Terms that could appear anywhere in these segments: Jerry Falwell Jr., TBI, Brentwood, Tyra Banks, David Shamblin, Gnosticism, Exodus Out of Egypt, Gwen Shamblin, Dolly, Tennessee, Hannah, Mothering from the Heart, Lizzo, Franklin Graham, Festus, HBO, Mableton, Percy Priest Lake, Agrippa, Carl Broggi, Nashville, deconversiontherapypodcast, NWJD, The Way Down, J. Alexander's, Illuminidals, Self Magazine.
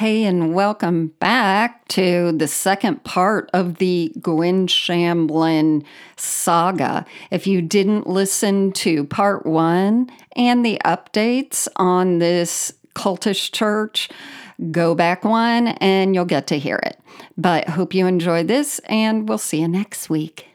Hey, and welcome back to the second part of the Gwen Shamblin saga. If you didn't listen to part one and the updates on this cultish church, go back one and you'll get to hear it. But hope you enjoy this, and we'll see you next week.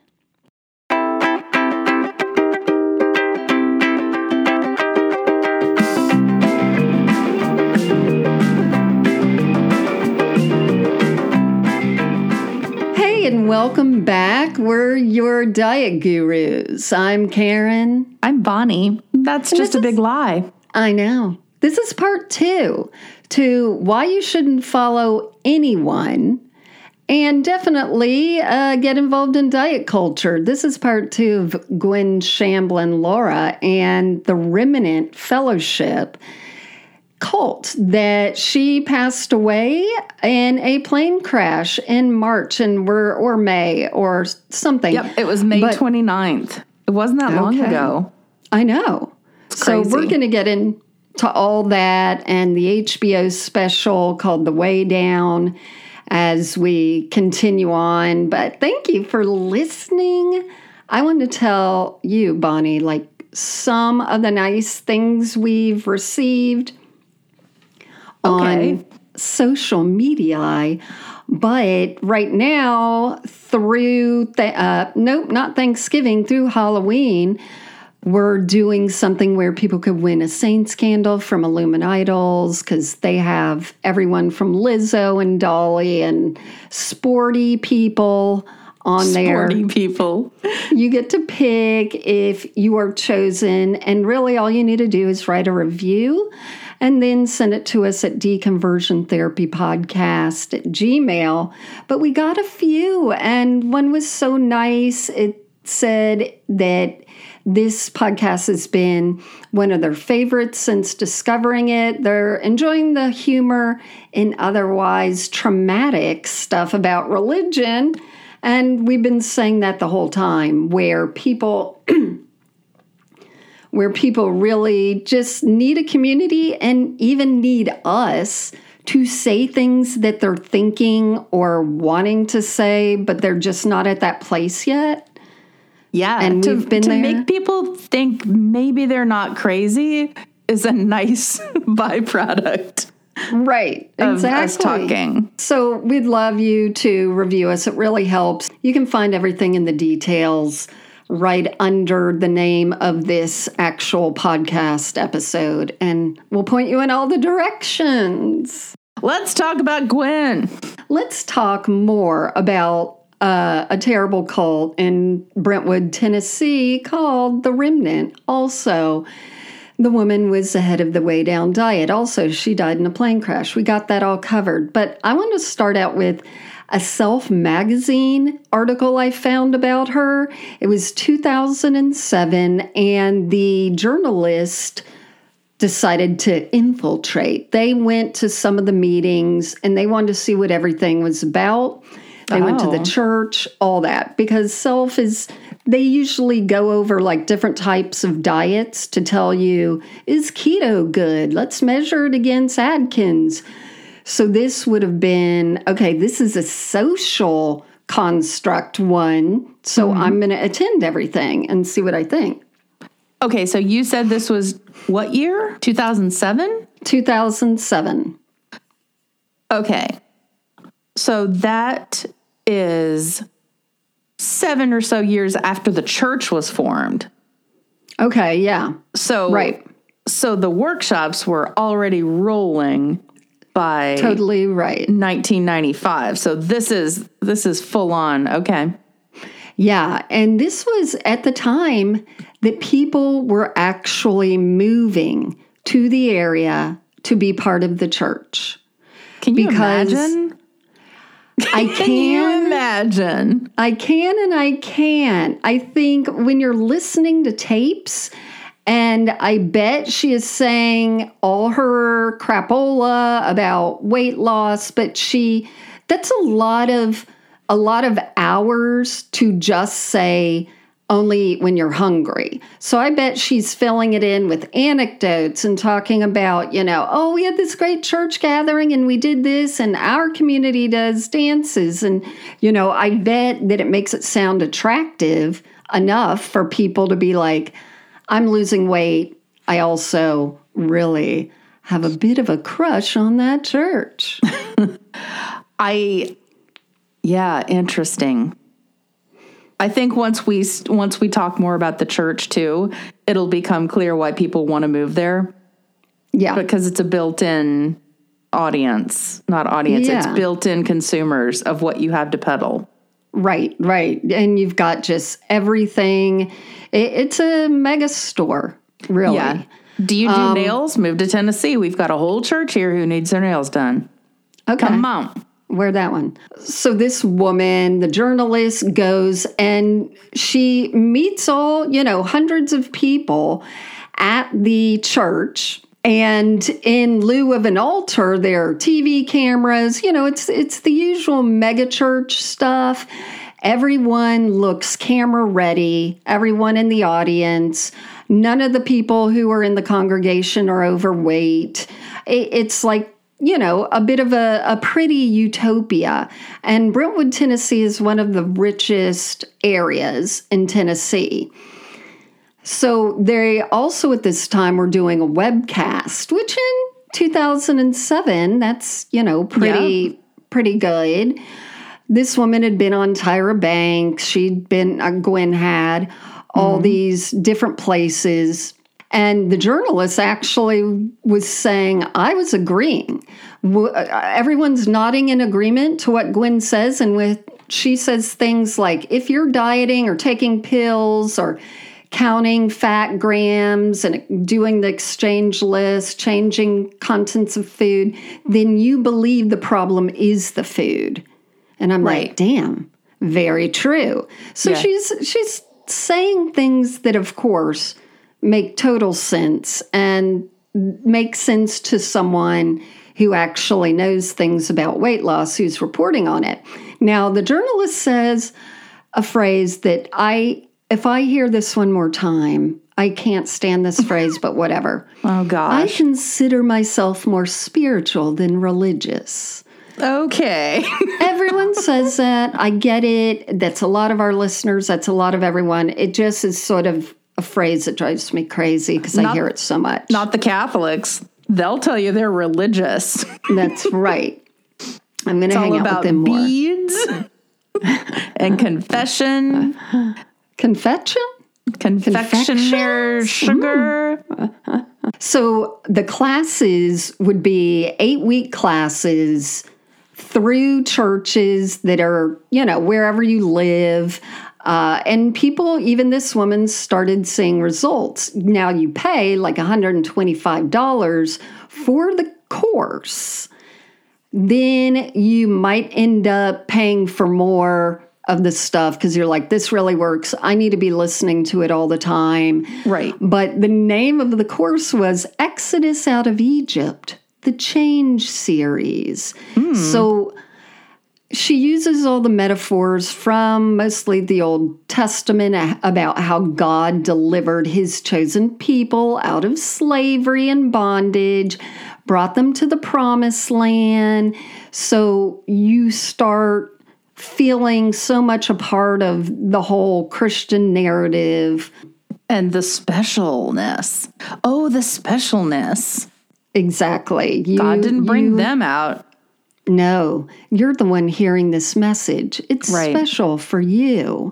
And welcome back. We're your diet gurus. I'm Karen. I'm Bonnie. That's just a big lie. I know. This is part two to why you shouldn't follow anyone and definitely get involved in diet culture. This is part two of Gwen Shamblin Laura and the Remnant Fellowship cult that she passed away in a plane crash in March and or May or something. Yep, it was May 29th. It wasn't that long ago. I know. It's crazy. So we're going to get into all that and the HBO special called The Way Down as we continue on. But thank you for listening. I want to tell you, Bonnie, like some of the nice things we've received on social media, but right now through, not Thanksgiving, through Halloween, we're doing something where people could win a saint's candle from Illuminidals because they have everyone from Lizzo and Dolly and sporty people on there. Sporty people. You get to pick if you are chosen, and really all you need to do is write a review and then send it to us at deconversiontherapypodcast@gmail.com. But we got a few, and one was so nice. It said that this podcast has been one of their favorites since discovering it. They're enjoying the humor and otherwise traumatic stuff about religion. And we've been saying that the whole time, where people really just need a community and even need us to say things that they're thinking or wanting to say, but they're just not at that place yet. Yeah, and we've been there. To make people think maybe they're not crazy is a nice byproduct. Right, exactly. Us talking. So we'd love you to review us. It really helps. You can find everything in the details right under the name of this actual podcast episode, and we'll point you in all the directions. Let's talk about Gwen. Let's talk more about a terrible cult in Brentwood, Tennessee called The Remnant. Also, the woman was the head of the Way Down diet. Also, she died in a plane crash. We got that all covered. But I want to start out with a Self Magazine article I found about her. It was 2007, and the journalist decided to infiltrate. They went to some of the meetings, and they wanted to see what everything was about. They went to the church, all that, because Self is... They usually go over like different types of diets to tell you, is keto good? Let's measure it against Atkins. So this would have been, okay, this is a social construct one, so I'm going to attend everything and see what I think. Okay, so you said this was what year? 2007? 2007. Okay. So that is 7 or so years after the church was formed. Okay, yeah. So right. So the workshops were already rolling by 1995. So this is full on. Okay. Yeah, and this was at the time that people were actually moving to the area to be part of the church. Can you imagine? I can. I think when you're listening to tapes, and I bet she is saying all her crapola about weight loss, but that's a lot of hours to just say, only when you're hungry. So I bet she's filling it in with anecdotes and talking about, you know, oh, we had this great church gathering and we did this and our community does dances. And, you know, I bet that it makes it sound attractive enough for people to be like, I'm losing weight. I also really have a bit of a crush on that church. Interesting. I think once we talk more about the church, too, it'll become clear why people want to move there. Yeah. Because it's a built-in audience. Not audience. Yeah. It's built-in consumers of what you have to peddle. Right, right. And you've got just everything. It's a mega store, really. Yeah. Do you do nails? Move to Tennessee. We've got a whole church here who needs their nails done. Okay. Come on. Wear that one. So this woman, the journalist, goes and she meets all, you know, hundreds of people at the church. And in lieu of an altar, there are TV cameras. You know, it's the usual mega church stuff. Everyone looks camera ready. Everyone in the audience. None of the people who are in the congregation are overweight. It's like, you know, a bit of a pretty utopia. And Brentwood, Tennessee is one of the richest areas in Tennessee. So they also at this time were doing a webcast, which in 2007, that's, you know, pretty good. This woman had been on Tyra Banks. She'd been, Gwen had, all these different places. And the journalist actually was saying, I was agreeing. Everyone's nodding in agreement to what Gwen says. And she says things like, if you're dieting or taking pills or counting fat grams and doing the exchange list, changing contents of food, then you believe the problem is the food. And I'm like, damn, very true. So she's saying things that, of course, make total sense and make sense to someone who actually knows things about weight loss who's reporting on it. Now, the journalist says a phrase that if I hear this one more time, I can't stand this phrase, but whatever. Oh, gosh. I consider myself more spiritual than religious. Okay. Everyone says that. I get it. That's a lot of our listeners. That's a lot of everyone. It just is sort of a phrase that drives me crazy because I hear it so much. Not the Catholics. They'll tell you they're religious. That's right. I'm going to hang out with them more. Beads and confession. Confection? Confectioner sugar. So the classes would be 8-week classes through churches that are, you know, wherever you live. And people, even this woman, started seeing results. Now you pay like $125 for the course. Then you might end up paying for more of the stuff because you're like, this really works. I need to be listening to it all the time. Right. But the name of the course was Exodus Out of Egypt, the Change Series. So she uses all the metaphors from mostly the Old Testament about how God delivered his chosen people out of slavery and bondage, brought them to the promised land. So you start feeling so much a part of the whole Christian narrative. And the specialness. Oh, the specialness. Exactly. God didn't bring them out. No, you're the one hearing this message. It's special for you.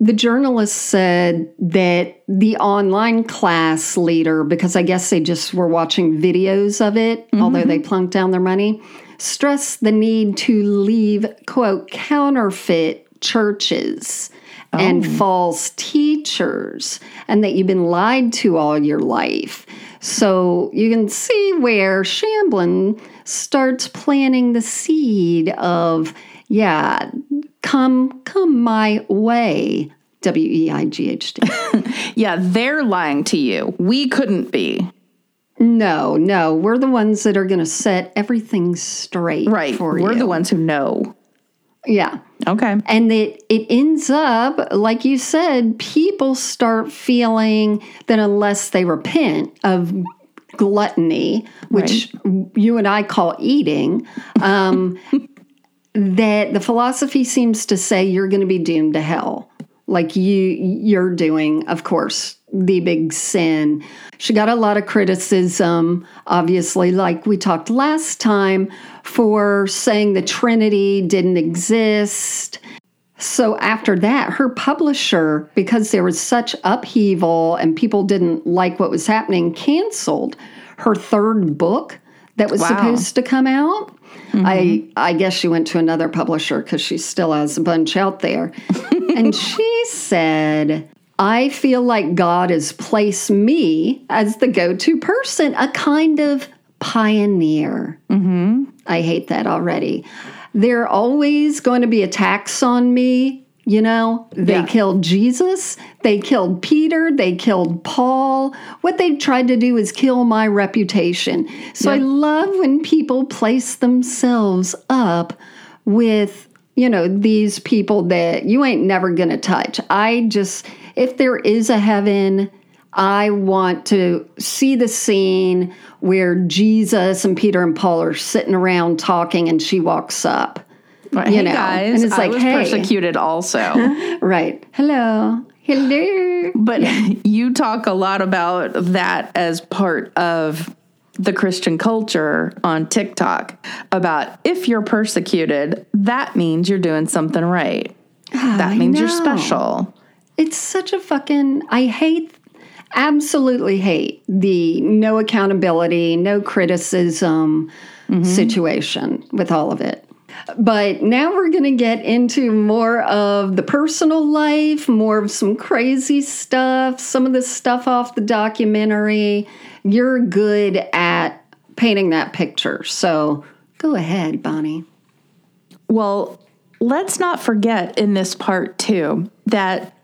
The journalist said that the online class leader, because I guess they just were watching videos of it, although they plunked down their money, stressed the need to leave, quote, counterfeit churches and false teachers, and that you've been lied to all your life. So you can see where Shamblin starts planting the seed of, come my way, W-E-I-G-H-T. They're lying to you. We couldn't be. No, we're the ones that are going to set everything straight for you. We're the ones who know. Yeah. Okay. And it ends up, like you said, people start feeling that unless they repent of gluttony, which you and I call eating, that the philosophy seems to say you're going to be doomed to hell. Like you're doing, of course, the big sin. She got a lot of criticism, obviously, like we talked last time, for saying the Trinity didn't exist. So after that, her publisher, because there was such upheaval and people didn't like what was happening, canceled her third book that was supposed to come out. Mm-hmm. I guess she went to another publisher because she still has a bunch out there. And she said, I feel like God has placed me as the go-to person, a kind of pioneer. Mm-hmm. I hate that already. There are always going to be attacks on me. You know, they killed Jesus, they killed Peter, they killed Paul. What they've tried to do is kill my reputation. So I love when people place themselves up with, you know, these people that you ain't never going to touch. If there is a heaven, I want to see the scene where Jesus and Peter and Paul are sitting around talking and she walks up. Right. You know, guys, and it's like, I was persecuted also. Right. Hello. But you talk a lot about that as part of the Christian culture on TikTok about if you're persecuted, that means you're doing something right. Oh, that means you're special. It's such a fucking, absolutely hate the no accountability, no criticism situation with all of it. But now we're going to get into more of the personal life, more of some crazy stuff, some of the stuff off the documentary. You're good at painting that picture. So go ahead, Bonnie. Well, let's not forget in this part, too, that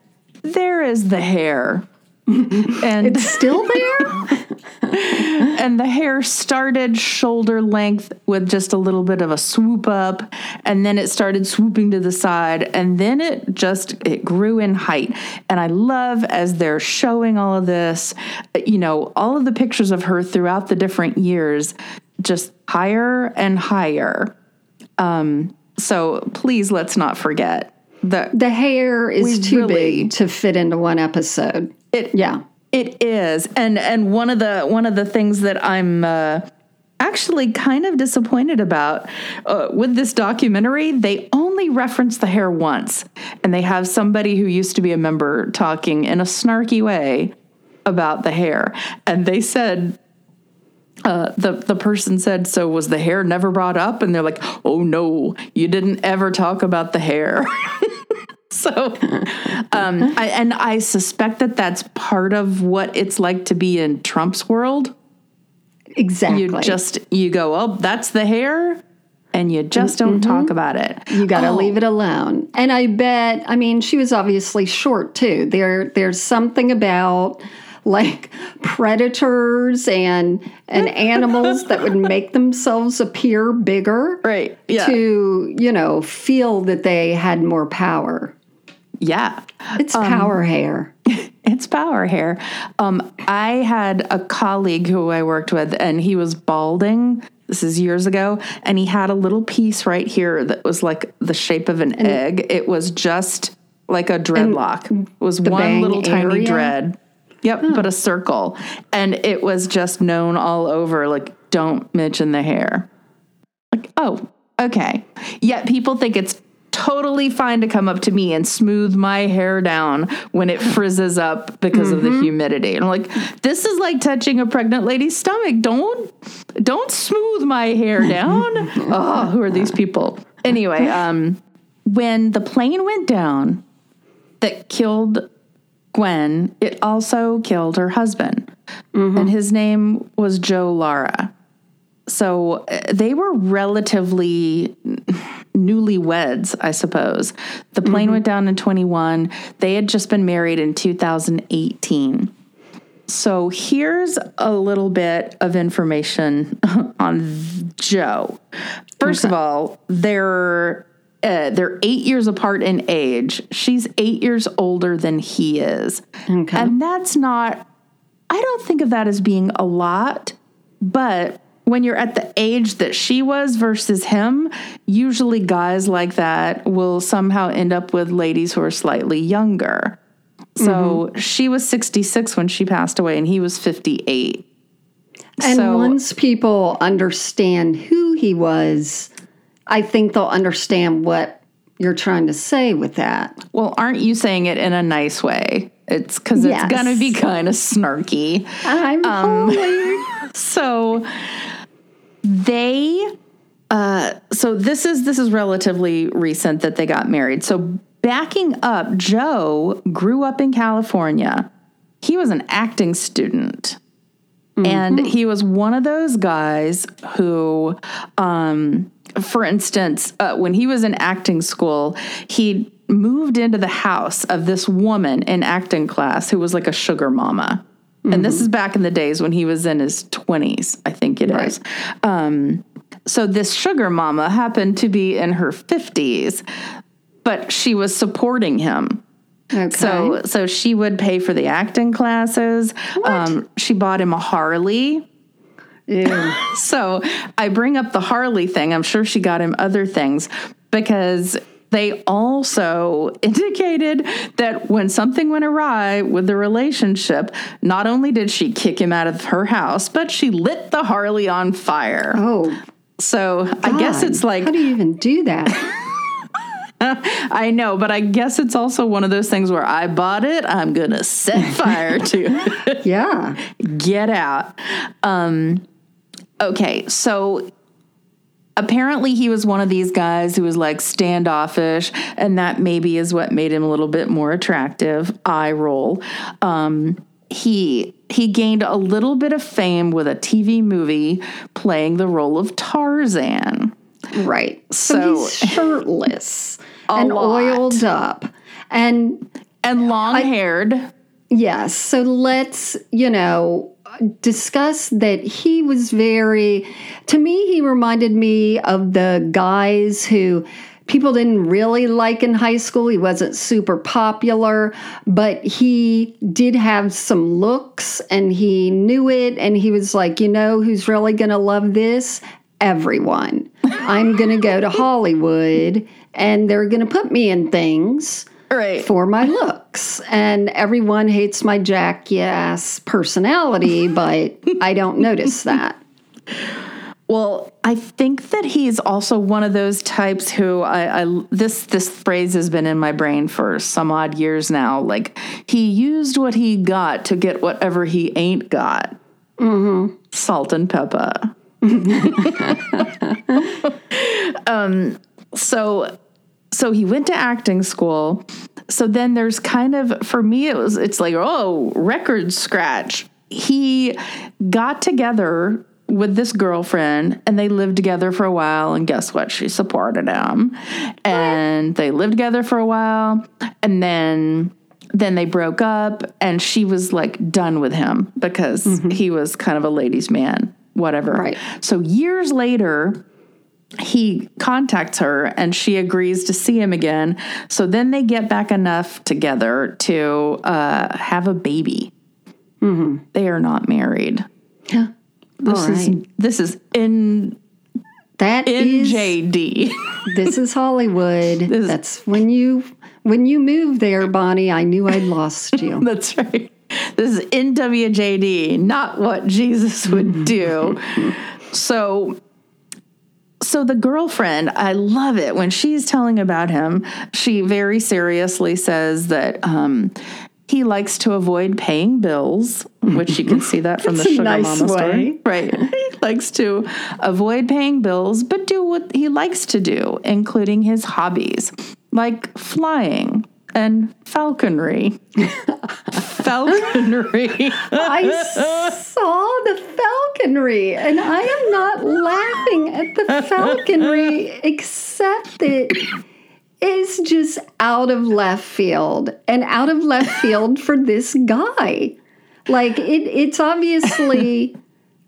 there is the hair. And it's still there? And the hair started shoulder length with just a little bit of a swoop up, and then it started swooping to the side, and then it grew in height. And I love, as they're showing all of this, you know, all of the pictures of her throughout the different years, just higher and higher. So please, let's not forget. The hair is too big to fit into one episode. It is, and one of the things that I'm actually kind of disappointed about with this documentary, they only reference the hair once, and they have somebody who used to be a member talking in a snarky way about the hair, and they said. The person said, so was the hair never brought up? And they're like, oh, no, you didn't ever talk about the hair. I suspect that that's part of what it's like to be in Trump's world. Exactly. You go, oh, that's the hair. And you just don't talk about it. You got to leave it alone. And I bet, I mean, she was obviously short, too. There's something about... like predators and animals that would make themselves appear bigger to, you know, feel that they had more power. Yeah. It's power hair. It's power hair. I had a colleague who I worked with, and he was balding. This is years ago. And he had a little piece right here that was like the shape of an egg. It was just like a dreadlock. It was one little tiny dread. Yep, but a circle. And it was just known all over, like, don't mention the hair. Like, oh, okay. Yet people think it's totally fine to come up to me and smooth my hair down when it frizzes up because of the humidity. And I'm like, this is like touching a pregnant lady's stomach. Don't smooth my hair down. Oh, who are these people? Anyway, when the plane went down that killed Gwen, it also killed her husband, and his name was Joe Lara. So they were relatively newlyweds, I suppose. The plane went down in 21. They had just been married in 2018. So here's a little bit of information on Joe. First of all, They're 8 years apart in age. She's 8 years older than he is. Okay. And that's not, I don't think of that as being a lot, but when you're at the age that she was versus him, usually guys like that will somehow end up with ladies who are slightly younger. So she was 66 when she passed away, and he was 58. And so, once people understand who he was, I think they'll understand what you're trying to say with that. Well, aren't you saying it in a nice way? It's because it's going to be kind of snarky. I'm holy. So they, so this is relatively recent that they got married. So backing up, Joe grew up in California. He was an acting student. Mm-hmm. And he was one of those guys who, for instance, when he was in acting school, he moved into the house of this woman in acting class who was like a sugar mama. Mm-hmm. And this is back in the days when he was in his 20s, I think it is. So this sugar mama happened to be in her 50s, but she was supporting him. Okay. So she would pay for the acting classes. What? She bought him a Harley. Yeah. So I bring up the Harley thing. I'm sure she got him other things because they also indicated that when something went awry with the relationship, not only did she kick him out of her house, but she lit the Harley on fire. Oh. So God. I guess it's like, how do you even do that? I know, but I guess it's also one of those things where I bought it, I'm going to set fire to it. Yeah. Get out. Okay, so apparently he was one of these guys who was like standoffish, and that maybe is what made him a little bit more attractive. Eye roll. He gained a little bit of fame with a TV movie playing the role of Tarzan. Right. So he's shirtless and oiled up and long-haired. Yes. So let's, discuss that he was very, to me, he reminded me of the guys who people didn't really like in high school. He wasn't super popular, but he did have some looks and he knew it. And he was like, you know, who's really going to love this? Everyone. I'm going to go to Hollywood, and they're going to put me in things for my looks. And everyone hates my jackass personality, but I don't notice that. Well, I think that he's also one of those types who this phrase has been in my brain for some odd years now. Like, he used what he got to get whatever he ain't got. Mm-hmm. Salt and pepper. So he went to acting school. So then there's kind of, for me, it's like, oh, record scratch. He got together with this girlfriend and they lived together for a while. And guess what? She supported him. And they lived together for a while. And then they broke up and she was like done with him because he was kind of a ladies' man. Whatever. Right. So years later, he contacts her and she agrees to see him again. So then they get back enough together to have a baby. Mm-hmm. They are not married. Yeah. This is in that NWJD. This is Hollywood. That's when you move there, Bonnie. I knew I'd lost you. That's right. This is NWJD, not what Jesus would do. So the girlfriend, I love it. When she's telling about him, she very seriously says that he likes to avoid paying bills, which you can see that from the Sugar Mama story. Right. He likes to avoid paying bills, but do what he likes to do, including his hobbies, like flying. And falconry. Falconry. I saw the falconry, and I am not laughing at the falconry, except that it's just out of left field, and out of left field for this guy. Like, it's obviously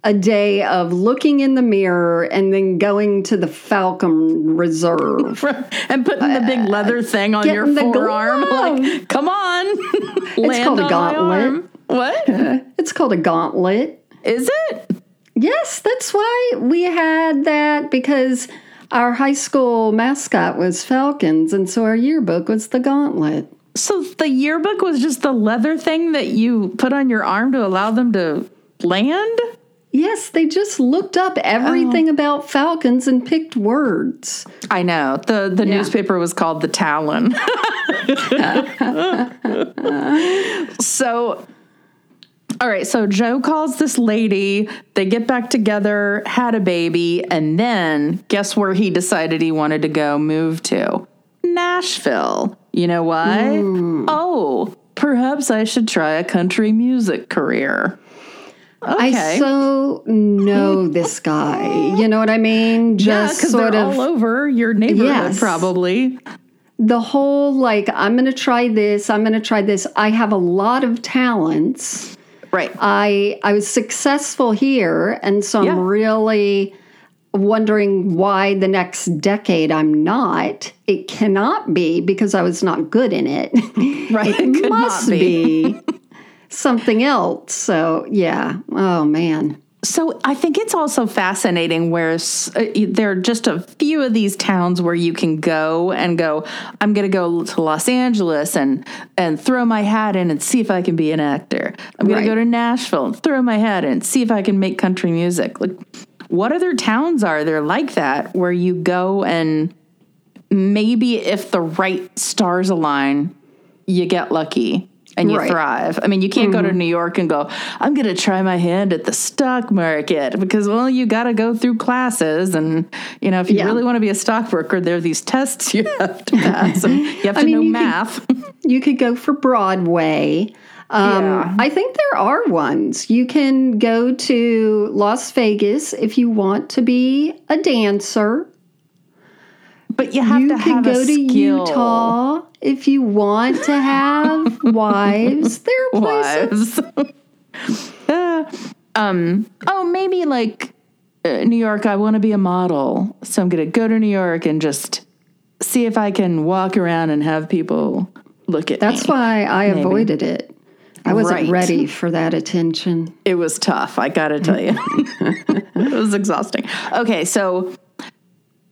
a day of looking in the mirror and then going to the Falcon Reserve. And putting the big leather thing on your forearm. Like, come on. It's called a gauntlet. What? It's called a gauntlet. Is it? Yes, that's why we had that, because our high school mascot was Falcons, and so our yearbook was the gauntlet. So the yearbook was just the leather thing that you put on your arm to allow them to land? Yes, they just looked up everything about Falcons and picked words. I know. The newspaper was called The Talon. So, all right, so Joe calls this lady. They get back together, had a baby, and then guess where he decided he wanted to go move to? Nashville. You know why? Oh, perhaps I should try a country music career. Okay. I so know this guy. You know what I mean? Just sort of all over your neighborhood, probably. The whole, like, I'm going to try this. I have a lot of talents. Right. I was successful here, and so I'm really wondering why the next decade I'm not. It cannot be because I was not good in it. Right. It must be. Something else. So, yeah. Oh, man. So I think it's also fascinating where there are just a few of these towns where you can go and go, I'm going to go to Los Angeles and throw my hat in and see if I can be an actor. I'm going to go to Nashville and throw my hat in and see if I can make country music. Like, what other towns are there like that where you go and maybe if the right stars align, you get lucky? And you thrive. I mean, you can't go to New York and go, I'm going to try my hand at the stock market because, well, you got to go through classes. And, you know, if you really want to be a stockbroker, there are these tests you have to pass. And you have to know math. You could go for Broadway. I think there are ones. You can go to Las Vegas if you want to be a dancer. But you have to have a skill. You can go to Utah if you want to have wives. There are places. Maybe like New York, I want to be a model. So I'm going to go to New York and just see if I can walk around and have people look at me. That's why I avoided it. I wasn't ready for that attention. It was tough, I got to tell you. It was exhausting. Okay,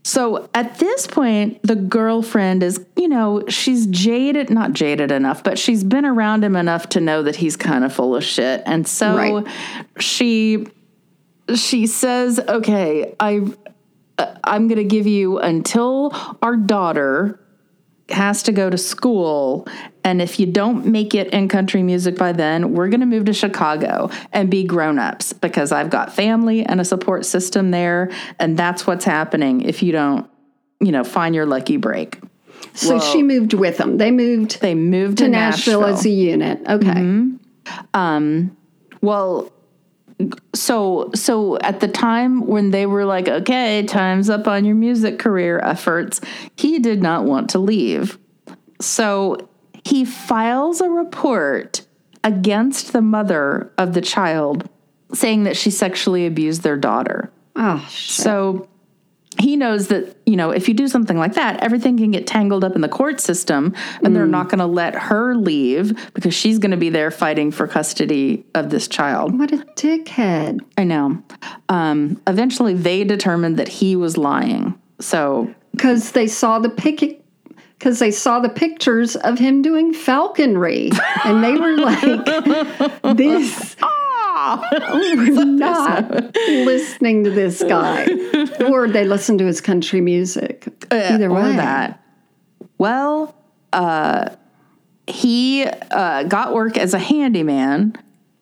So at this point, the girlfriend is, you know, she's jaded, not jaded enough, but she's been around him enough to know that he's kind of full of shit. And so she says, okay, I'm going to give you until our daughter has to go to school. And if you don't make it in country music by then, we're going to move to Chicago and be grown-ups because I've got family and a support system there. And that's what's happening if you don't, you know, find your lucky break. So she moved with them. They moved to Nashville as a unit. Okay. Mm-hmm. So at the time when they were like, okay, time's up on your music career efforts, he did not want to leave. So he files a report against the mother of the child saying that she sexually abused their daughter. Oh, shit. So he knows that, you know, if you do something like that, everything can get tangled up in the court system and they're not going to let her leave because she's going to be there fighting for custody of this child. What a dickhead. I know. Eventually they determined that he was lying. So because they saw the pictures of him doing falconry and they were like, this we're not listening to this guy. Or they listen to his country music. Either way. Or that. Well, he got work as a handyman,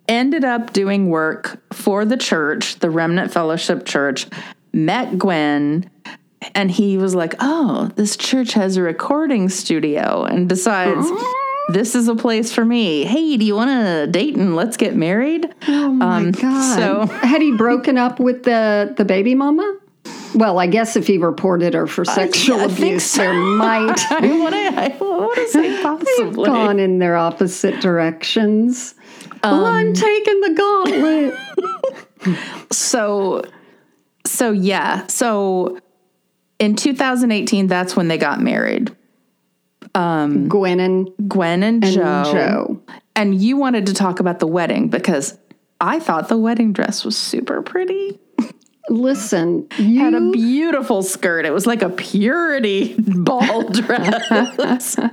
ended up doing work for the church, the Remnant Fellowship Church, met Gwen, and he was like, oh, this church has a recording studio, and decides... Oh. This is a place for me. Hey, do you want to date and let's get married? Oh, my God. So had he broken up with the baby mama? Well, I guess if he reported her for sexual abuse, there might. I want to say possibly. They've gone in their opposite directions. I'm taking the gauntlet. So yeah. So in 2018, that's when they got married. Gwen and Joe. And you wanted to talk about the wedding because I thought the wedding dress was super pretty. Listen, you had a beautiful skirt. It was like a purity ball dress. Well,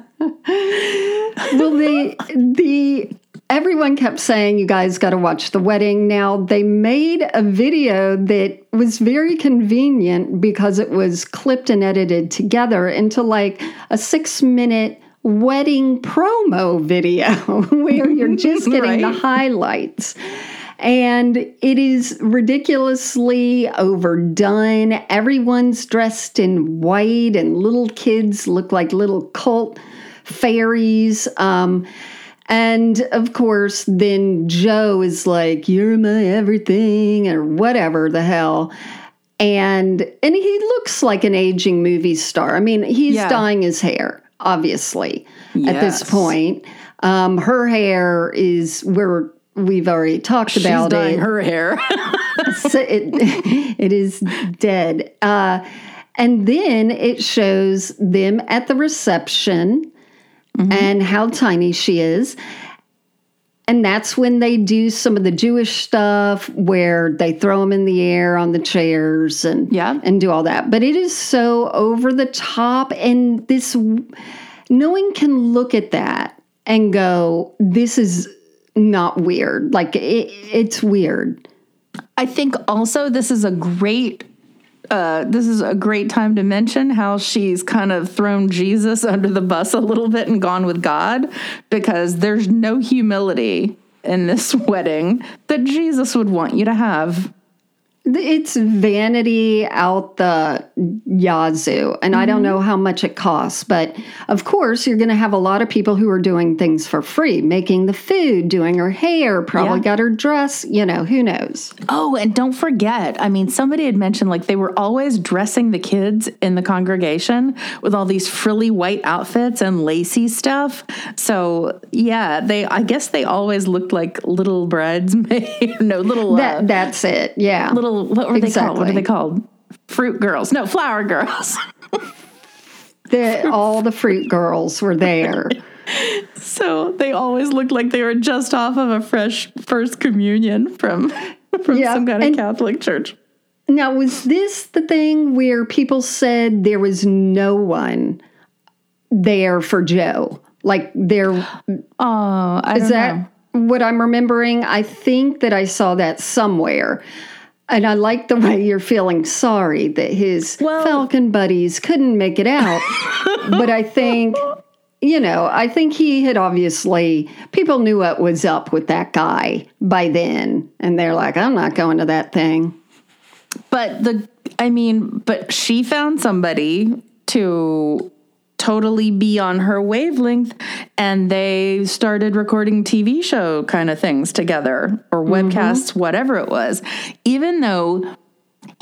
the everyone kept saying, you guys got to watch the wedding. Now, they made a video that was very convenient because it was clipped and edited together into like a 6-minute wedding promo video where you're just getting right. the highlights. And it is ridiculously overdone. Everyone's dressed in white, and little kids look like little cult fairies. And, of course, then Joe is like, you're my everything, or whatever the hell. And he looks like an aging movie star. I mean, he's dyeing his hair, obviously, at this point. Her hair is where... We've already talked about it. She's dyeing her hair. So it is dead. And then it shows them at the reception and how tiny she is. And that's when they do some of the Jewish stuff where they throw them in the air on the chairs and do all that. But it is so over the top. And this, no one can look at that and go, this is... not weird. Like, it's weird. I think also this is a great time to mention how she's kind of thrown Jesus under the bus a little bit and gone with God, because there's no humility in this wedding that Jesus would want you to have. It's vanity out the yazoo, and I don't know how much it costs, but of course you're going to have a lot of people who are doing things for free, making the food, doing her hair, probably got her dress, who knows. Oh, and don't forget, I mean, somebody had mentioned like they were always dressing the kids in the congregation with all these frilly white outfits and lacy stuff. So yeah, I guess they always looked like little bridesmaids. That's it. Yeah. What are they called? Fruit girls. No, flower girls. All the fruit girls were there. So they always looked like they were just off of a fresh first communion from some kind of Catholic church. Now, was this the thing where people said there was no one there for Joe? Like there... Oh, I don't know. What I'm remembering, I think that I saw that somewhere. And I like the way you're feeling sorry that his Falcon buddies couldn't make it out. But I think, I think he had obviously, people knew what was up with that guy by then. And they're like, I'm not going to that thing. But she found somebody to... totally be on her wavelength, and they started recording TV show kind of things together, or webcasts, whatever it was, even though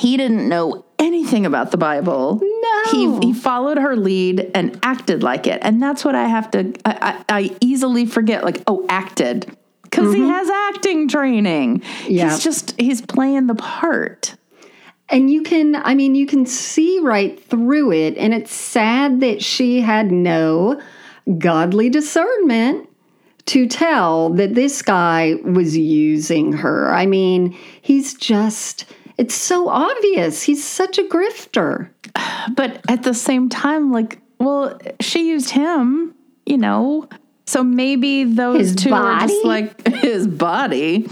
he didn't know anything about the Bible. No, he followed her lead and acted like it. And that's what I have to, I easily forget, like, acted, because he has acting training. Yeah. He's playing the part. And you can see right through it, and it's sad that she had no godly discernment to tell that this guy was using her. I mean, it's so obvious. He's such a grifter. But at the same time, she used him, So maybe those two are just like his body.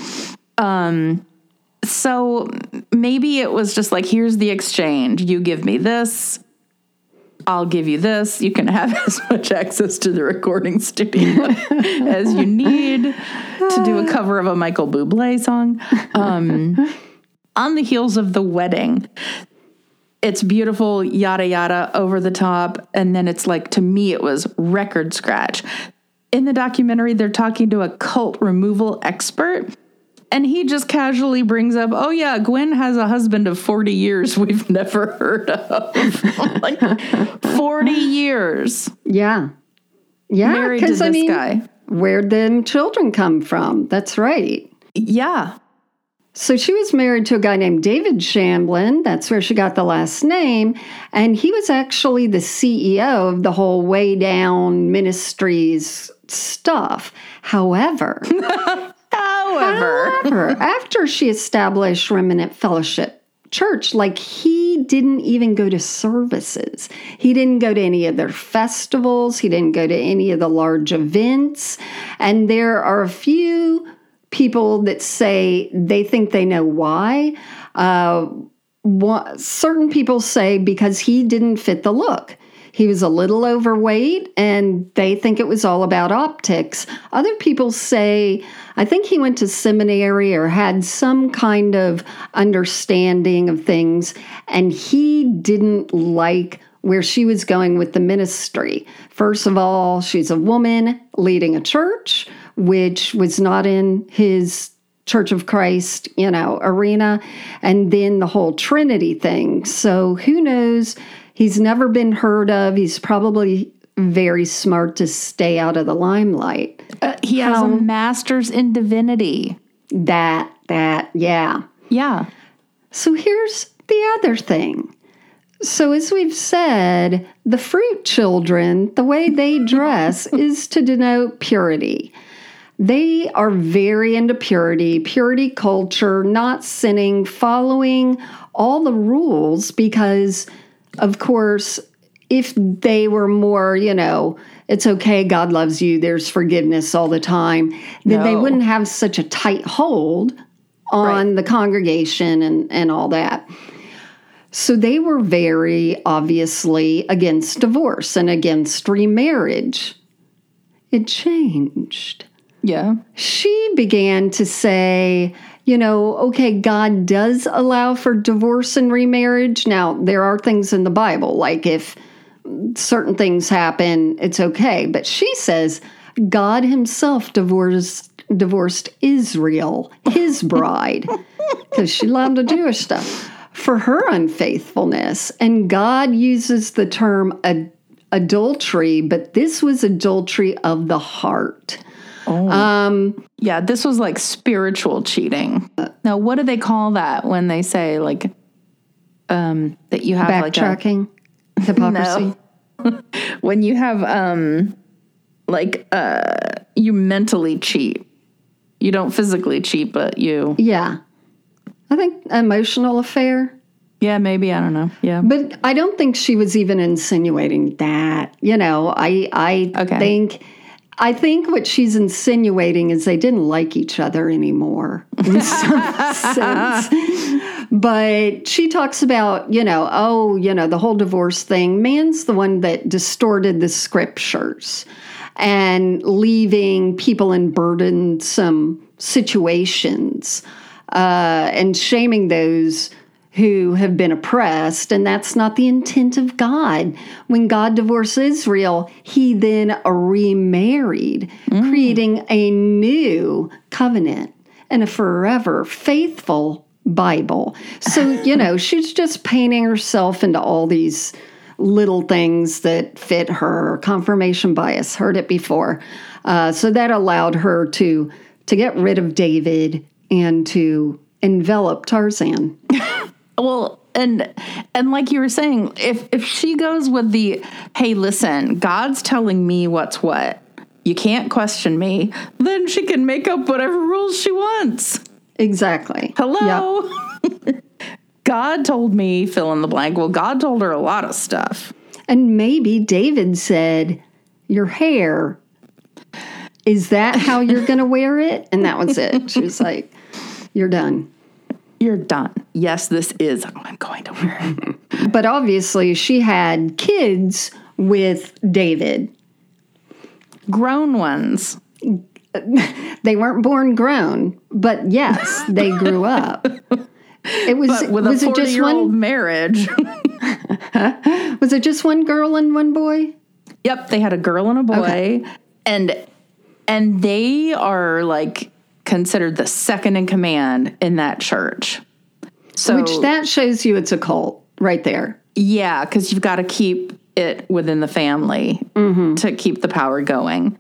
So maybe it was just like, here's the exchange. You give me this, I'll give you this. You can have as much access to the recording studio as you need to do a cover of a Michael Bublé song. On the heels of the wedding, it's beautiful, yada, yada, over the top. And then it's like, to me, it was record scratch. In the documentary, they're talking to a cult removal expert. And he just casually brings up, oh, yeah, Gwen has a husband of 40 years we've never heard of. 40 years. Yeah. Yeah. Married to this guy. Where'd them children come from? That's right. Yeah. So she was married to a guy named David Shamblin. That's where she got the last name. And he was actually the CEO of the whole Way Down Ministries stuff. However, after she established Remnant Fellowship Church, like, he didn't even go to services. He didn't go to any of their festivals. He didn't go to any of the large events. And there are a few people that say they think they know why. Certain people say because he didn't fit the look. He was a little overweight, and they think it was all about optics. Other people say, I think he went to seminary or had some kind of understanding of things, and he didn't like where she was going with the ministry. First of all, she's a woman leading a church, which was not in his Church of Christ, arena, and then the whole Trinity thing. So who knows? He's never been heard of. He's probably very smart to stay out of the limelight. He has a master's in divinity. Yeah. Yeah. So here's the other thing. So as we've said, the fruit children, the way they dress is to denote purity. They are very into purity culture, not sinning, following all the rules because... Of course, if they were more, it's okay, God loves you, there's forgiveness all the time, then they wouldn't have such a tight hold on the congregation and all that. So they were very obviously against divorce and against remarriage. It changed. Yeah. She began to say... okay, God does allow for divorce and remarriage. Now, there are things in the Bible, like if certain things happen, it's okay. But she says God himself divorced Israel, his bride, because she loved the Jewish stuff, for her unfaithfulness. And God uses the term adultery, but this was adultery of the heart. Oh. Yeah, this was like spiritual cheating. Now, what do they call that when they say like that you have backtracking, like hypocrisy? No. When you have you mentally cheat, you don't physically cheat, but you I think emotional affair. Yeah, maybe. I don't know. Yeah. But I don't think she was even insinuating that. I think what she's insinuating is they didn't like each other anymore in some sense. But she talks about, the whole divorce thing. Man's the one that distorted the scriptures and leaving people in burdensome situations and shaming those who have been oppressed, and that's not the intent of God. When God divorced Israel, he then remarried, creating a new covenant and a forever faithful Bible. So, she's just painting herself into all these little things that fit her. Confirmation bias, heard it before. So that allowed her to get rid of David and to envelop Tarzan. Well, and like you were saying, if she goes with the, hey, listen, God's telling me what's what, you can't question me, then she can make up whatever rules she wants. Exactly. Hello. Yep. God told me, fill in the blank. Well, God told her a lot of stuff. And maybe David said, your hair, is that how you're going to wear it? And that was it. She was like, you're done. You're done. Yes, this is how I'm going to wear it. But obviously, she had kids with David. Grown ones. They weren't born grown, but yes, they grew up. It was with a 40-year-old marriage. Was it just one girl and one boy? Yep, they had a girl and a boy, and they are like considered the second in command in that church. So, which that shows you it's a cult right there. Yeah, because you've got to keep it within the family to keep the power going.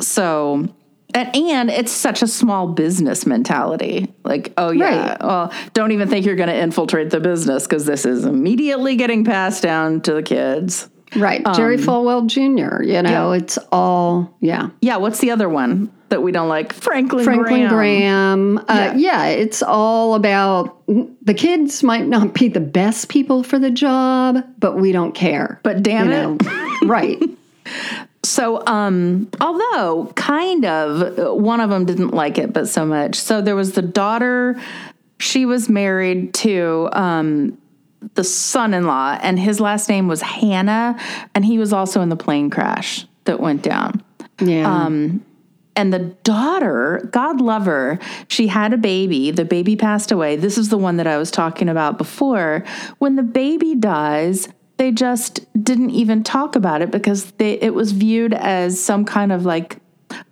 So And it's such a small business mentality. Like, oh, yeah, right. Well, don't even think you're going to infiltrate the business because this is immediately getting passed down to the kids. Right. Jerry Falwell Jr., you know, yeah. It's all, yeah. Yeah, what's the other one that we don't like? Franklin Graham. Yeah, it's all about the kids might not be the best people for the job, but we don't care. But damn it. Right. So, although kind of one of them didn't like it, but so much. So there was the daughter. She was married to the son-in-law, and his last name was Hannah, and he was also in the plane crash that went down. Yeah. And the daughter, God love her, she had a baby. The baby passed away. This is the one that I was talking about before. When the baby dies, they just didn't even talk about it because it was viewed as some kind of like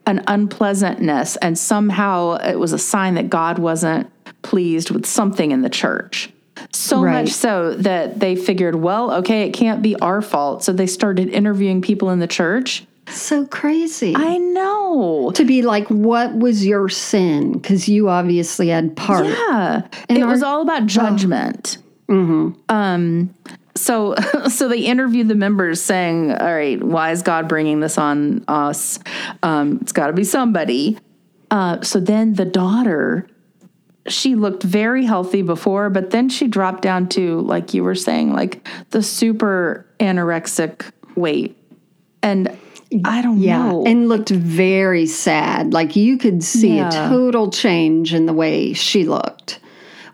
an unpleasantness, and somehow it was a sign that God wasn't pleased with something in the church. So right. much so that they figured, well, okay, it can't be our fault. So they started interviewing people in the church. So crazy. I know. To be like, what was your sin? Because you obviously had part. Yeah. And it was all about judgment. Oh. Mm-hmm. So they interviewed the members saying, all right, why is God bringing this on us? It's got to be somebody. So then the daughter, she looked very healthy before, but then she dropped down to, like you were saying, like the super anorexic weight. And I don't know. And looked very sad. Like you could see a total change in the way she looked,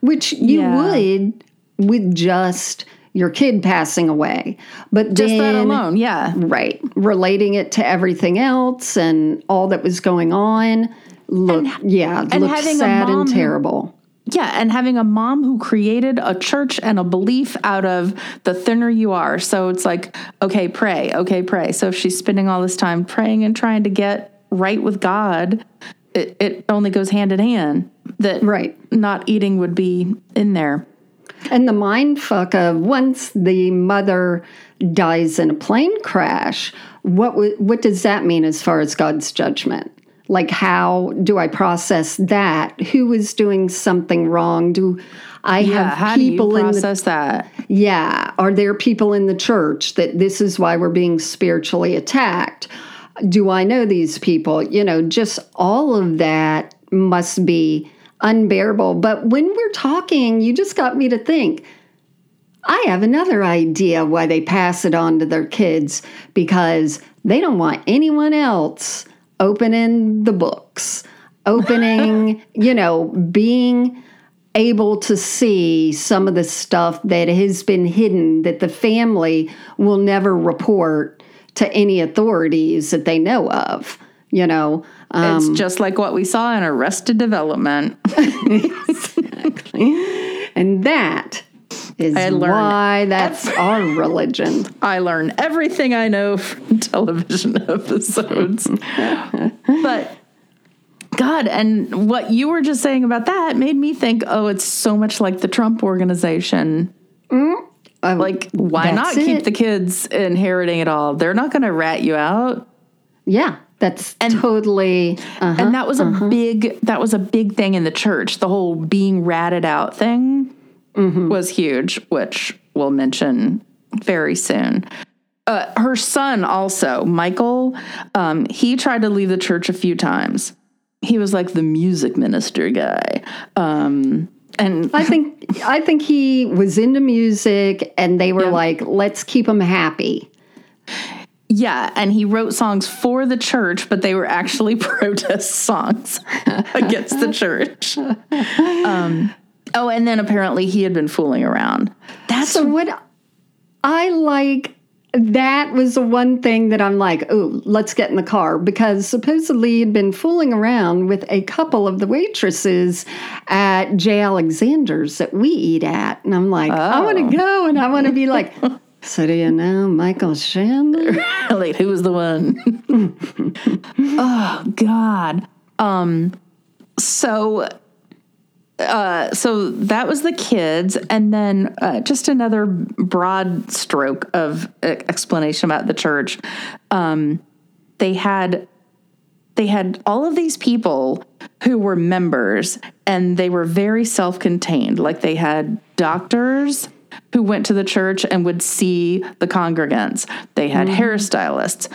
which you would with just your kid passing away. But just then, that alone, yeah. Right. Relating it to everything else and all that was going on. Looked sad and terrible. Yeah, and having a mom who created a church and a belief out of the thinner you are. So it's like, okay, pray. So if she's spending all this time praying and trying to get right with God, it only goes hand in hand that not eating would be in there. And the mind fuck of once the mother dies in a plane crash, what does that mean as far as God's judgment? Like, how do I process that? Who is doing something wrong? Do I have people in the... How do you process that? Yeah. Are there people in the church that this is why we're being spiritually attacked? Do I know these people? You know, just all of that must be unbearable. But when we're talking, you just got me to think, I have another idea why they pass it on to their kids, because they don't want anyone else opening the books, being able to see some of the stuff that has been hidden that the family will never report to any authorities that they know of, you know. It's just like what we saw in Arrested Development. Exactly. And that is why that's our religion. I learn everything I know from television episodes. But, God, and what you were just saying about that made me think, oh, it's so much like the Trump Organization. Like, why not keep the kids inheriting it all? They're not going to rat you out. Yeah. And that was a big thing in the church, the whole being ratted out thing. Mm-hmm. Was huge, which we'll mention very soon. Her son also, Michael, he tried to leave the church a few times. He was like the music minister guy. And I think he was into music, and they were like, let's keep him happy. Yeah, and he wrote songs for the church, but they were actually protest songs against the church. Oh, and then apparently he had been fooling around. What I like, that was the one thing that I'm like, oh, let's get in the car. Because supposedly he'd been fooling around with a couple of the waitresses at J. Alexander's that we eat at. And I'm like, I want to go and I want to be like, so do you know Michael Shamblin? Like, who was the one? Oh, God. So that was the kids, and then just another broad stroke of explanation about the church. They had they had all of these people who were members, and they were very self-contained. Like, they had doctors who went to the church and would see the congregants. They had hairstylists.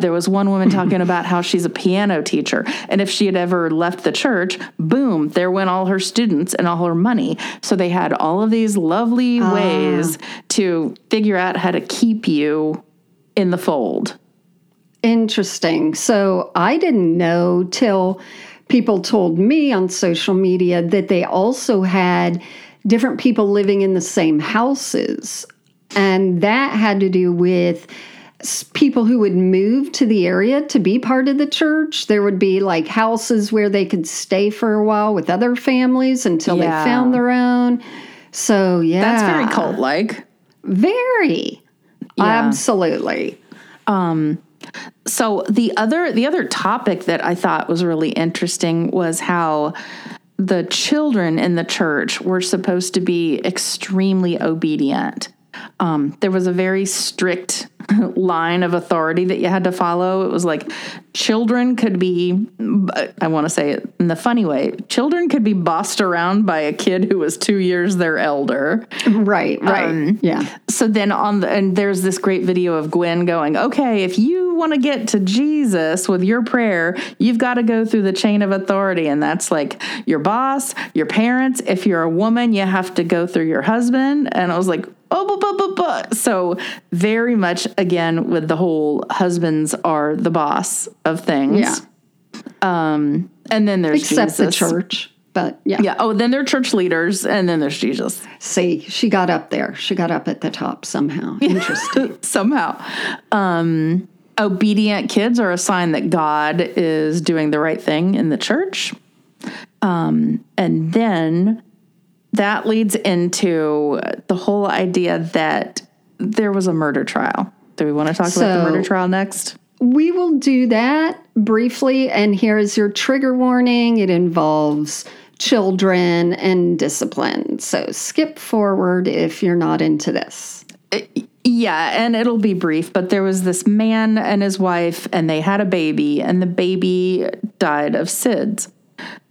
There was one woman talking about how she's a piano teacher, and if she had ever left the church, boom, there went all her students and all her money. So they had all of these lovely ways to figure out how to keep you in the fold. Interesting. So I didn't know till people told me on social media that they also had different people living in the same houses. And that had to do with people who would move to the area to be part of the church. There would be like houses where they could stay for a while with other families until they found their own. So, yeah. That's very cult-like. Very. Yeah. Absolutely. So the other topic that I thought was really interesting was how the children in the church were supposed to be extremely obedient. There was a very strict line of authority that you had to follow. It was like children could be, I want to say it in the funny way, children could be bossed around by a kid who was 2 years their elder. Right. Yeah. So then and there's this great video of Gwen going, okay, if you want to get to Jesus with your prayer, you've got to go through the chain of authority. And that's like your boss, your parents. If you're a woman, you have to go through your husband. And I was like, oh, but. So very much, again, with the whole husbands are the boss of things. Yeah. And then there's Jesus. The church, but yeah. Yeah. Oh, then they're church leaders, and then there's Jesus. See, she got up there. She got up at the top somehow. Interesting. Somehow. Obedient kids are a sign that God is doing the right thing in the church. And then that leads into the whole idea that there was a murder trial. Do we want to talk about the murder trial next? We will do that briefly, and here is your trigger warning. It involves children and discipline, so skip forward if you're not into this. Yeah, and it'll be brief, but there was this man and his wife, and they had a baby, and the baby died of SIDS,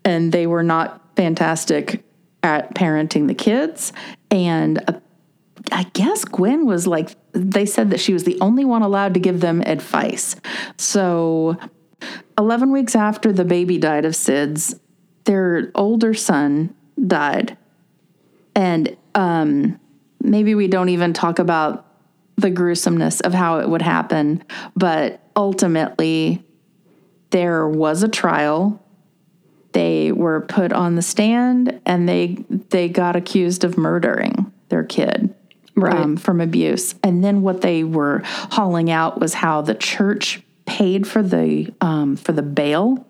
and they were not fantastic at parenting the kids. And I guess Gwen was like, they said that she was the only one allowed to give them advice. So 11 weeks after the baby died of SIDS, their older son died. And maybe we don't even talk about the gruesomeness of how it would happen, but ultimately there was a trial. They were put on the stand, and they got accused of murdering their kid from abuse. And then what they were hauling out was how the church paid for the bail,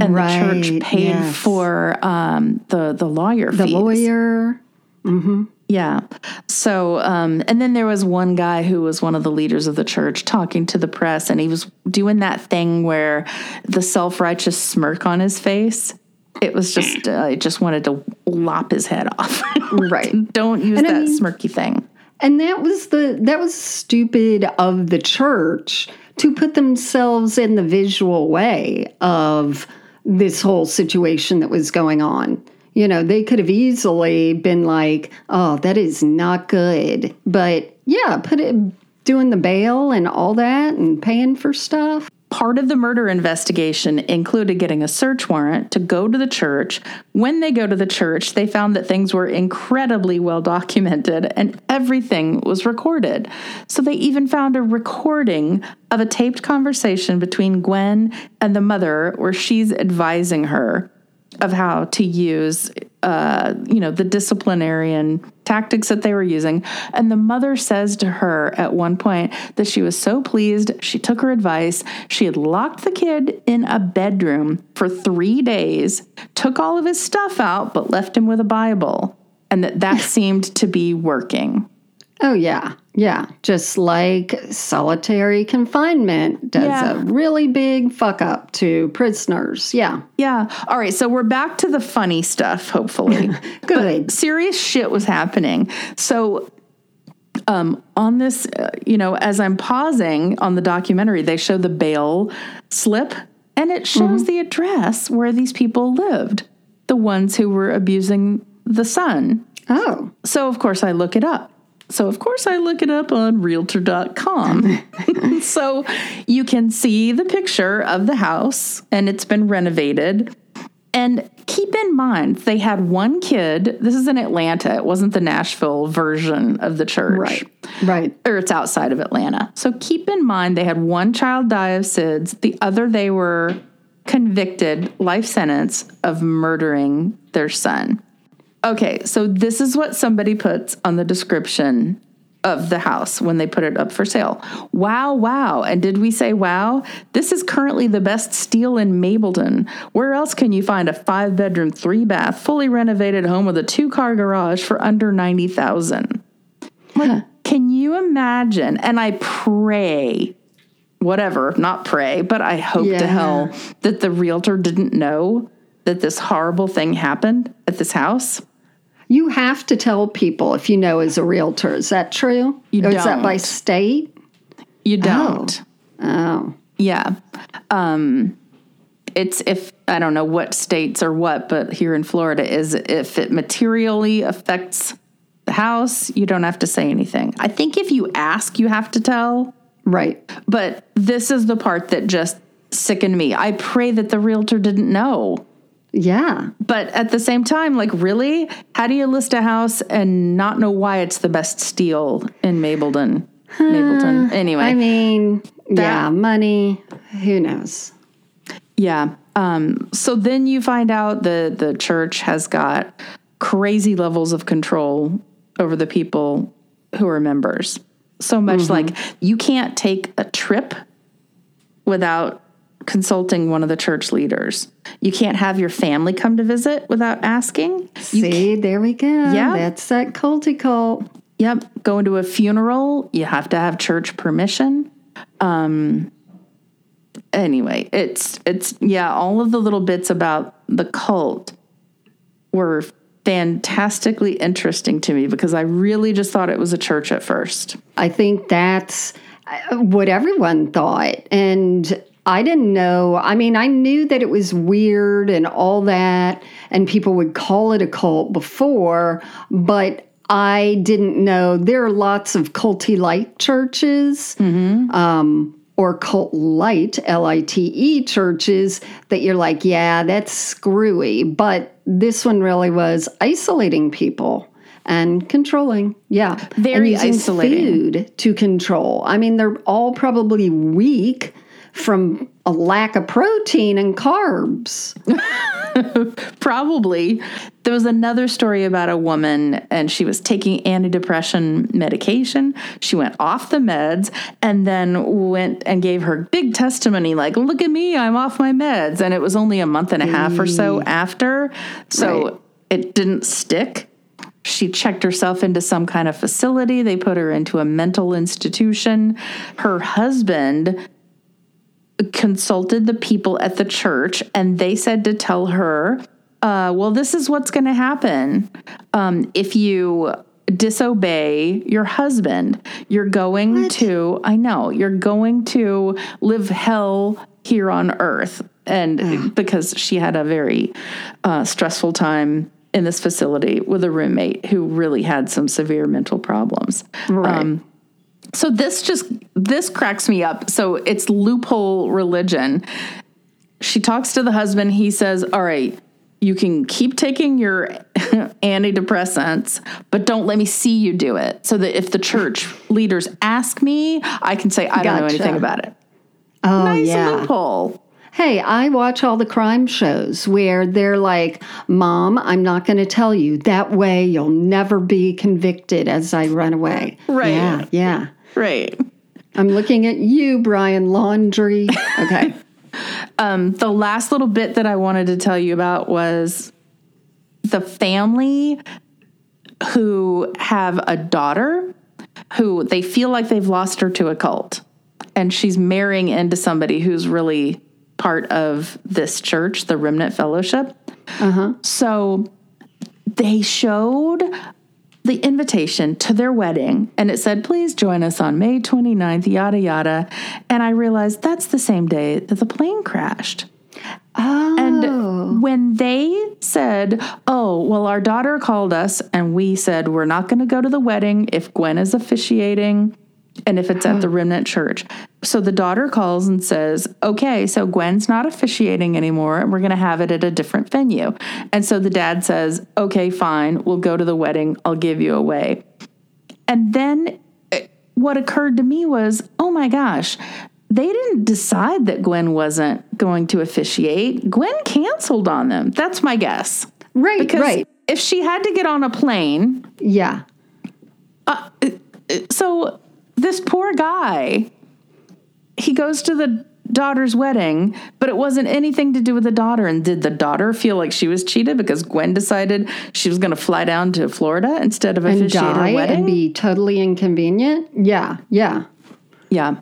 and the church paid for the lawyer fees. The lawyer. Mm-hmm. Yeah. So, and then there was one guy who was one of the leaders of the church talking to the press, and he was doing that thing where the self-righteous smirk on his face. It was just, I just wanted to lop his head off. Right. Don't use smirky thing. And that was stupid of the church to put themselves in the visual way of this whole situation that was going on. You know, they could have easily been like, oh, that is not good. But yeah, doing the bail and all that and paying for stuff. Part of the murder investigation included getting a search warrant to go to the church. When they go to the church, they found that things were incredibly well documented and everything was recorded. So they even found a recording of a taped conversation between Gwen and the mother where she's advising her of how to use, the disciplinarian tactics that they were using. And the mother says to her at one point that she was so pleased, she took her advice. She had locked the kid in a bedroom for 3 days, took all of his stuff out, but left him with a Bible. And that seemed to be working. Oh, yeah. Yeah. Just like solitary confinement does a really big fuck up to prisoners. Yeah. Yeah. All right. So we're back to the funny stuff, hopefully. Good. But serious shit was happening. So on this, as I'm pausing on the documentary, they show the bail slip And it shows the address where these people lived, the ones who were abusing the son. Oh. So, of course, I look it up. on Realtor.com. So you can see the picture of the house, and it's been renovated. And keep in mind, they had one kid. This is in Atlanta. It wasn't the Nashville version of the church. Right. Or it's outside of Atlanta. So keep in mind, they had one child die of SIDS. The other, they were convicted, life sentence, of murdering their son. Okay, so this is what somebody puts on the description of the house when they put it up for sale. Wow. And did we say wow? This is currently the best steal in Mableton. Where else can you find a 5-bedroom, 3-bath, fully renovated home with a 2-car garage for under $90,000? Like, can you imagine? And I pray, but I hope to hell that the realtor didn't know that this horrible thing happened at this house. You have to tell people if you know as a realtor. Is that true? Or don't. Is that by state? You don't. Oh. Yeah. It's if, I don't know what states or what, but here in Florida is if it materially affects the house, you don't have to say anything. I think if you ask, you have to tell. Right. But this is the part that just sickened me. I pray that the realtor didn't know. Yeah. But at the same time, like, really? How do you list a house and not know why it's the best steal in Mableton? Anyway. I mean, money. Who knows? Yeah. So then you find out the church has got crazy levels of control over the people who are members. So much like you can't take a trip without consulting one of the church leaders. You can't have your family come to visit without asking. See, there we go. Yeah. That's that culty cult. Yep. Going to a funeral, you have to have church permission. Anyway, it's all of the little bits about the cult were fantastically interesting to me because I really just thought it was a church at first. I think that's what everyone thought. And I didn't know. I mean, I knew that it was weird and all that, and people would call it a cult before, but I didn't know. There are lots of culty-like churches or cult-lite, L-I-T-E churches that you're like, yeah, that's screwy. But this one really was isolating people and controlling. Yeah. Very and isolating. Food to control. I mean, they're all probably weak from a lack of protein and carbs. Probably. There was another story about a woman, and she was taking antidepressant medication. She went off the meds and then went and gave her big testimony, like, look at me, I'm off my meds. And it was only a month and a half or so after. So it didn't stick. She checked herself into some kind of facility. They put her into a mental institution. Her husband consulted the people at the church, and they said to tell her, well, this is what's going to happen. If you disobey your husband, you're going you're going to live hell here on earth. And because she had a very stressful time in this facility with a roommate who really had some severe mental problems. Right. So this cracks me up. So it's loophole religion. She talks to the husband. He says, all right, you can keep taking your antidepressants, but don't let me see you do it. So that if the church leaders ask me, I can say, I don't know anything about it. Oh, nice loophole. Hey, I watch all the crime shows where they're like, Mom, I'm not going to tell you. That way you'll never be convicted as I run away. Right. Yeah. Right. I'm looking at you, Brian Laundrie. Okay. The last little bit that I wanted to tell you about was the family who have a daughter who they feel like they've lost her to a cult. And she's marrying into somebody who's really part of this church, the Remnant Fellowship. So they showed the invitation to their wedding, and it said, please join us on May 29th, yada, yada. And I realized that's the same day that the plane crashed. Oh. And when they said, oh, well, our daughter called us and we said, we're not going to go to the wedding if Gwen is officiating and if it's at the Remnant Church. So the daughter calls and says, okay, so Gwen's not officiating anymore and we're going to have it at a different venue. And so the dad says, okay, fine, we'll go to the wedding. I'll give you away. And then what occurred to me was, oh my gosh, they didn't decide that Gwen wasn't going to officiate. Gwen canceled on them. That's my guess. Right, because if she had to get on a plane. Yeah. So this poor guy, he goes to the daughter's wedding, but it wasn't anything to do with the daughter. And did the daughter feel like she was cheated because Gwen decided she was going to fly down to Florida instead of officiating a wedding? And be totally inconvenient? Yeah, yeah. Yeah.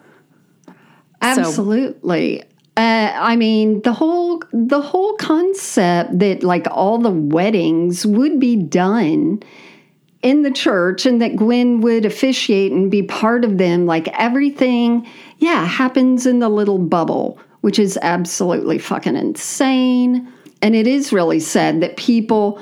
Absolutely. I mean, the whole concept that like all the weddings would be done in the church and that Gwen would officiate and be part of them, like everything, yeah, happens in the little bubble, which is absolutely fucking insane. And it is really sad that people,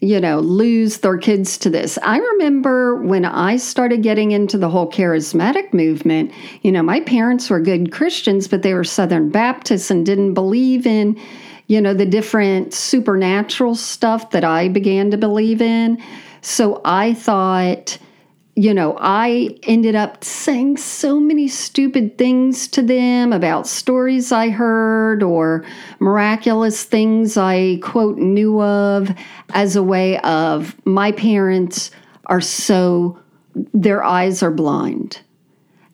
you know, lose their kids to this. I remember when I started getting into the whole charismatic movement, you know, my parents were good Christians, but they were Southern Baptists and didn't believe in, you know, the different supernatural stuff that I began to believe in. So I thought, you know, I ended up saying so many stupid things to them about stories I heard or miraculous things I, quote, knew of as a way of my parents are so, their eyes are blind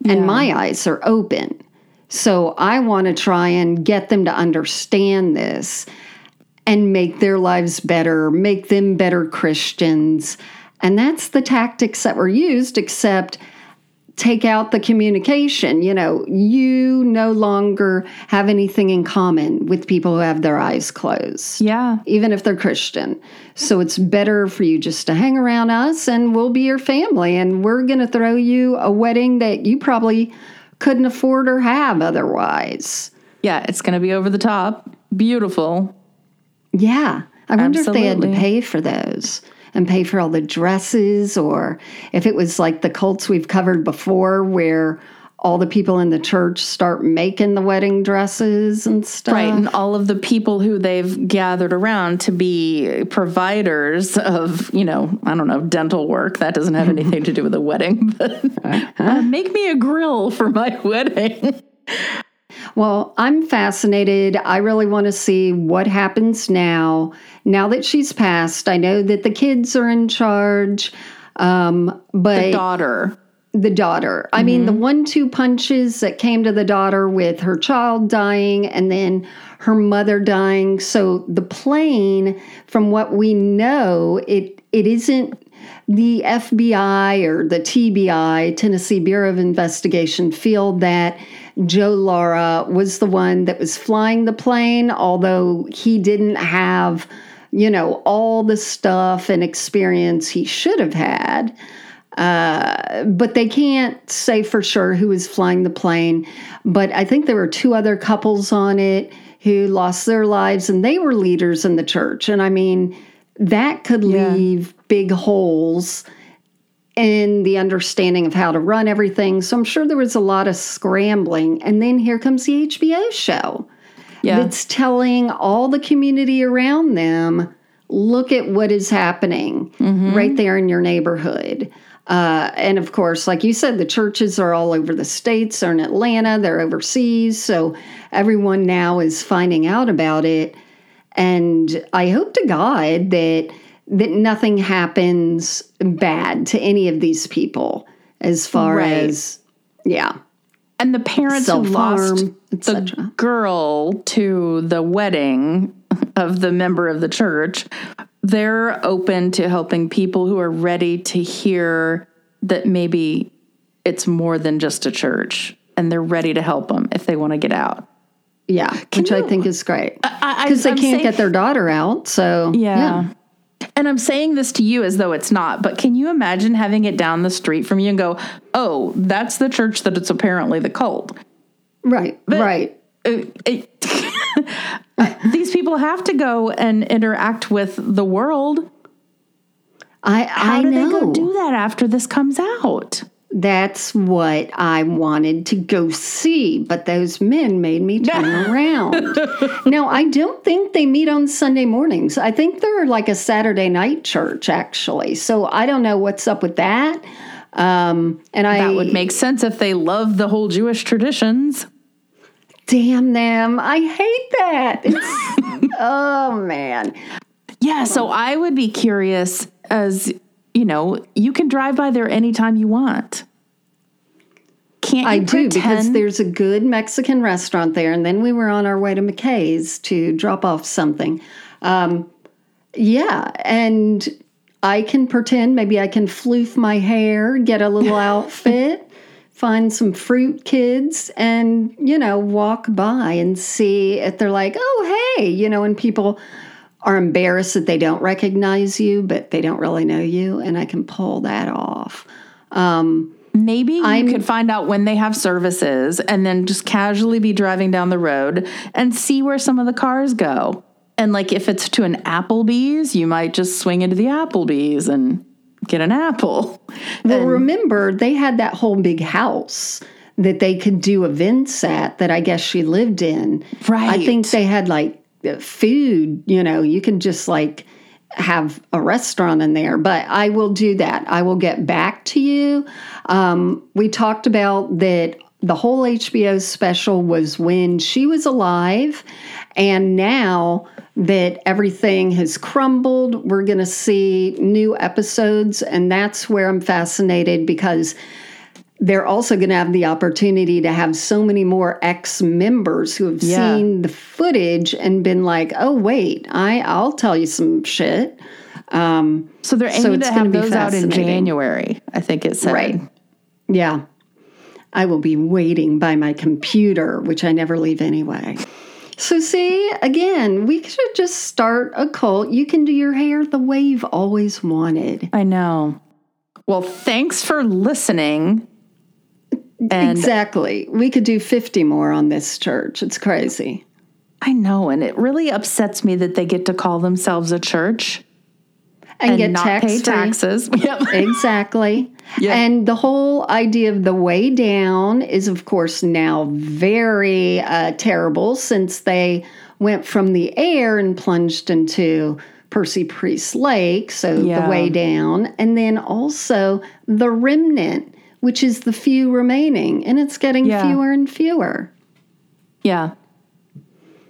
and my eyes are open. So I want to try and get them to understand this and make their lives better, make them better Christians. And that's the tactics that were used, except take out the communication. You know, you no longer have anything in common with people who have their eyes closed. Yeah. Even if they're Christian. So it's better for you just to hang around us and we'll be your family. And we're going to throw you a wedding that you probably couldn't afford or have otherwise. Yeah, it's going to be over the top. Beautiful. Yeah. I wonder if they had to pay for those. And pay for all the dresses, or if it was like the cults we've covered before where all the people in the church start making the wedding dresses and stuff. Right, and all of the people who they've gathered around to be providers of, you know, I don't know, dental work. That doesn't have anything to do with a wedding. But make me a grill for my wedding. Well, I'm fascinated. I really want to see what happens now. Now that she's passed, I know that the kids are in charge. But The daughter. Mm-hmm. I mean, the 1-2 punches that came to the daughter with her child dying and then her mother dying. So the plane, from what we know, it isn't the FBI or the TBI, Tennessee Bureau of Investigation, feel that Joe Lara was the one that was flying the plane, although he didn't have, you know, all the stuff and experience he should have had. But they can't say for sure who was flying the plane. But I think there were 2 other couples on it who lost their lives, and they were leaders in the church. And I mean, that could leave big holes in the understanding of how to run everything. So I'm sure there was a lot of scrambling. And then here comes the HBO show that's telling all the community around them, look at what is happening right there in your neighborhood. And of course, like you said, the churches are all over the states, they're in Atlanta, they're overseas. So everyone now is finding out about it. And I hope to God that nothing happens bad to any of these people as far as, and the parents who lost the girl to the wedding of the member of the church, they're open to helping people who are ready to hear that maybe it's more than just a church, and they're ready to help them if they want to get out. Yeah, which I think is great. Because they can't get their daughter out, so... Yeah. And I'm saying this to you as though it's not, but can you imagine having it down the street from you and go, oh, that's the church that it's apparently the cult? Right, but right. These people have to go and interact with the world. How do they go do that after this comes out? That's what I wanted to go see, but those men made me turn around. Now, I don't think they meet on Sunday mornings. I think they're like a Saturday night church, actually. So I don't know what's up with that. That would make sense if they love the whole Jewish traditions. Damn them. I hate that. Oh, man. Yeah, so I would be curious as... You know, you can drive by there anytime you want. Can't you do, because there's a good Mexican restaurant there, and then we were on our way to McKay's to drop off something. Yeah, and I can pretend, maybe I can floof my hair, get a little outfit, find some fruit kids, and, you know, walk by and see if they're like, oh, hey, you know, and people... are embarrassed that they don't recognize you, but they don't really know you, and I can pull that off. Maybe you could find out when they have services and then just casually be driving down the road and see where some of the cars go. And, like, if it's to an Applebee's, you might just swing into the Applebee's and get an apple. Well, remember, they had that whole big house that they could do events at that I guess she lived in. Right. I think they had, like, food, you know, you can just like have a restaurant in there, but I will do that. I will get back to you. We talked about that the whole HBO special was when she was alive, and now that everything has crumbled, we're going to see new episodes, and that's where I'm fascinated because they're also going to have the opportunity to have so many more ex-members who have seen the footage and been like, oh, wait, I'll tell you some shit. So they're aiming to have those out in January, I think it said. Right. Yeah. I will be waiting by my computer, which I never leave anyway. So see, again, we should just start a cult. You can do your hair the way you've always wanted. I know. Well, thanks for listening. And exactly. We could do 50 more on this church. It's crazy. I know, and it really upsets me that they get to call themselves a church and get not pay taxes. Yep. Exactly. Yep. And the whole idea of the way down is, of course, now very terrible since they went from the air and plunged into Percy Priest Lake, so the way down, and then also the remnant, which is the few remaining, and it's getting fewer and fewer. Yeah.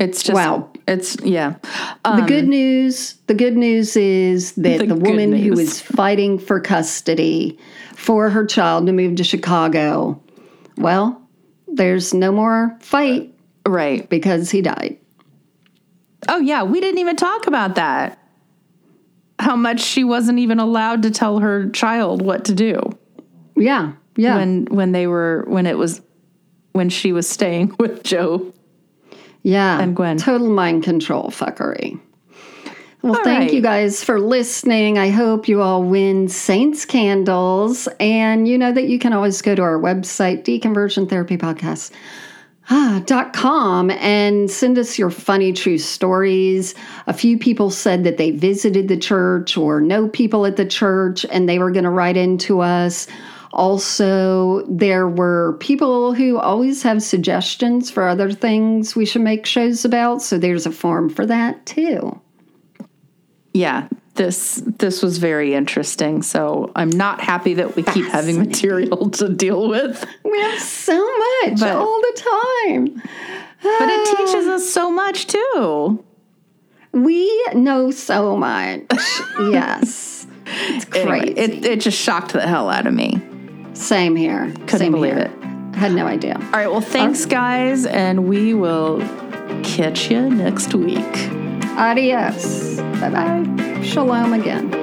It's just... Wow. It's, yeah. The good news is that the woman who is fighting for custody for her child to move to Chicago, well, there's no more fight. Right. Because he died. Oh, yeah. We didn't even talk about that. How much she wasn't even allowed to tell her child what to do. Yeah. Yeah. When she was staying with Joe. Yeah. And Gwen. Total mind control fuckery. Well, thank you guys for listening. I hope you all win Saints candles. And you know that you can always go to our website, deconversiontherapypodcast.com, and send us your funny true stories. A few people said that they visited the church or know people at the church and they were going to write into us. Also, there were people who always have suggestions for other things we should make shows about, so there's a form for that, too. Yeah, this was very interesting, so I'm not happy that we keep having material to deal with. We have so much all the time. But it teaches us so much, too. We know so much, yes. It's crazy. Anyway, it just shocked the hell out of me. Same here. Couldn't believe it. Had no idea. All right. Well, thanks, guys. And we will catch you next week. Adios. Bye-bye. Shalom again.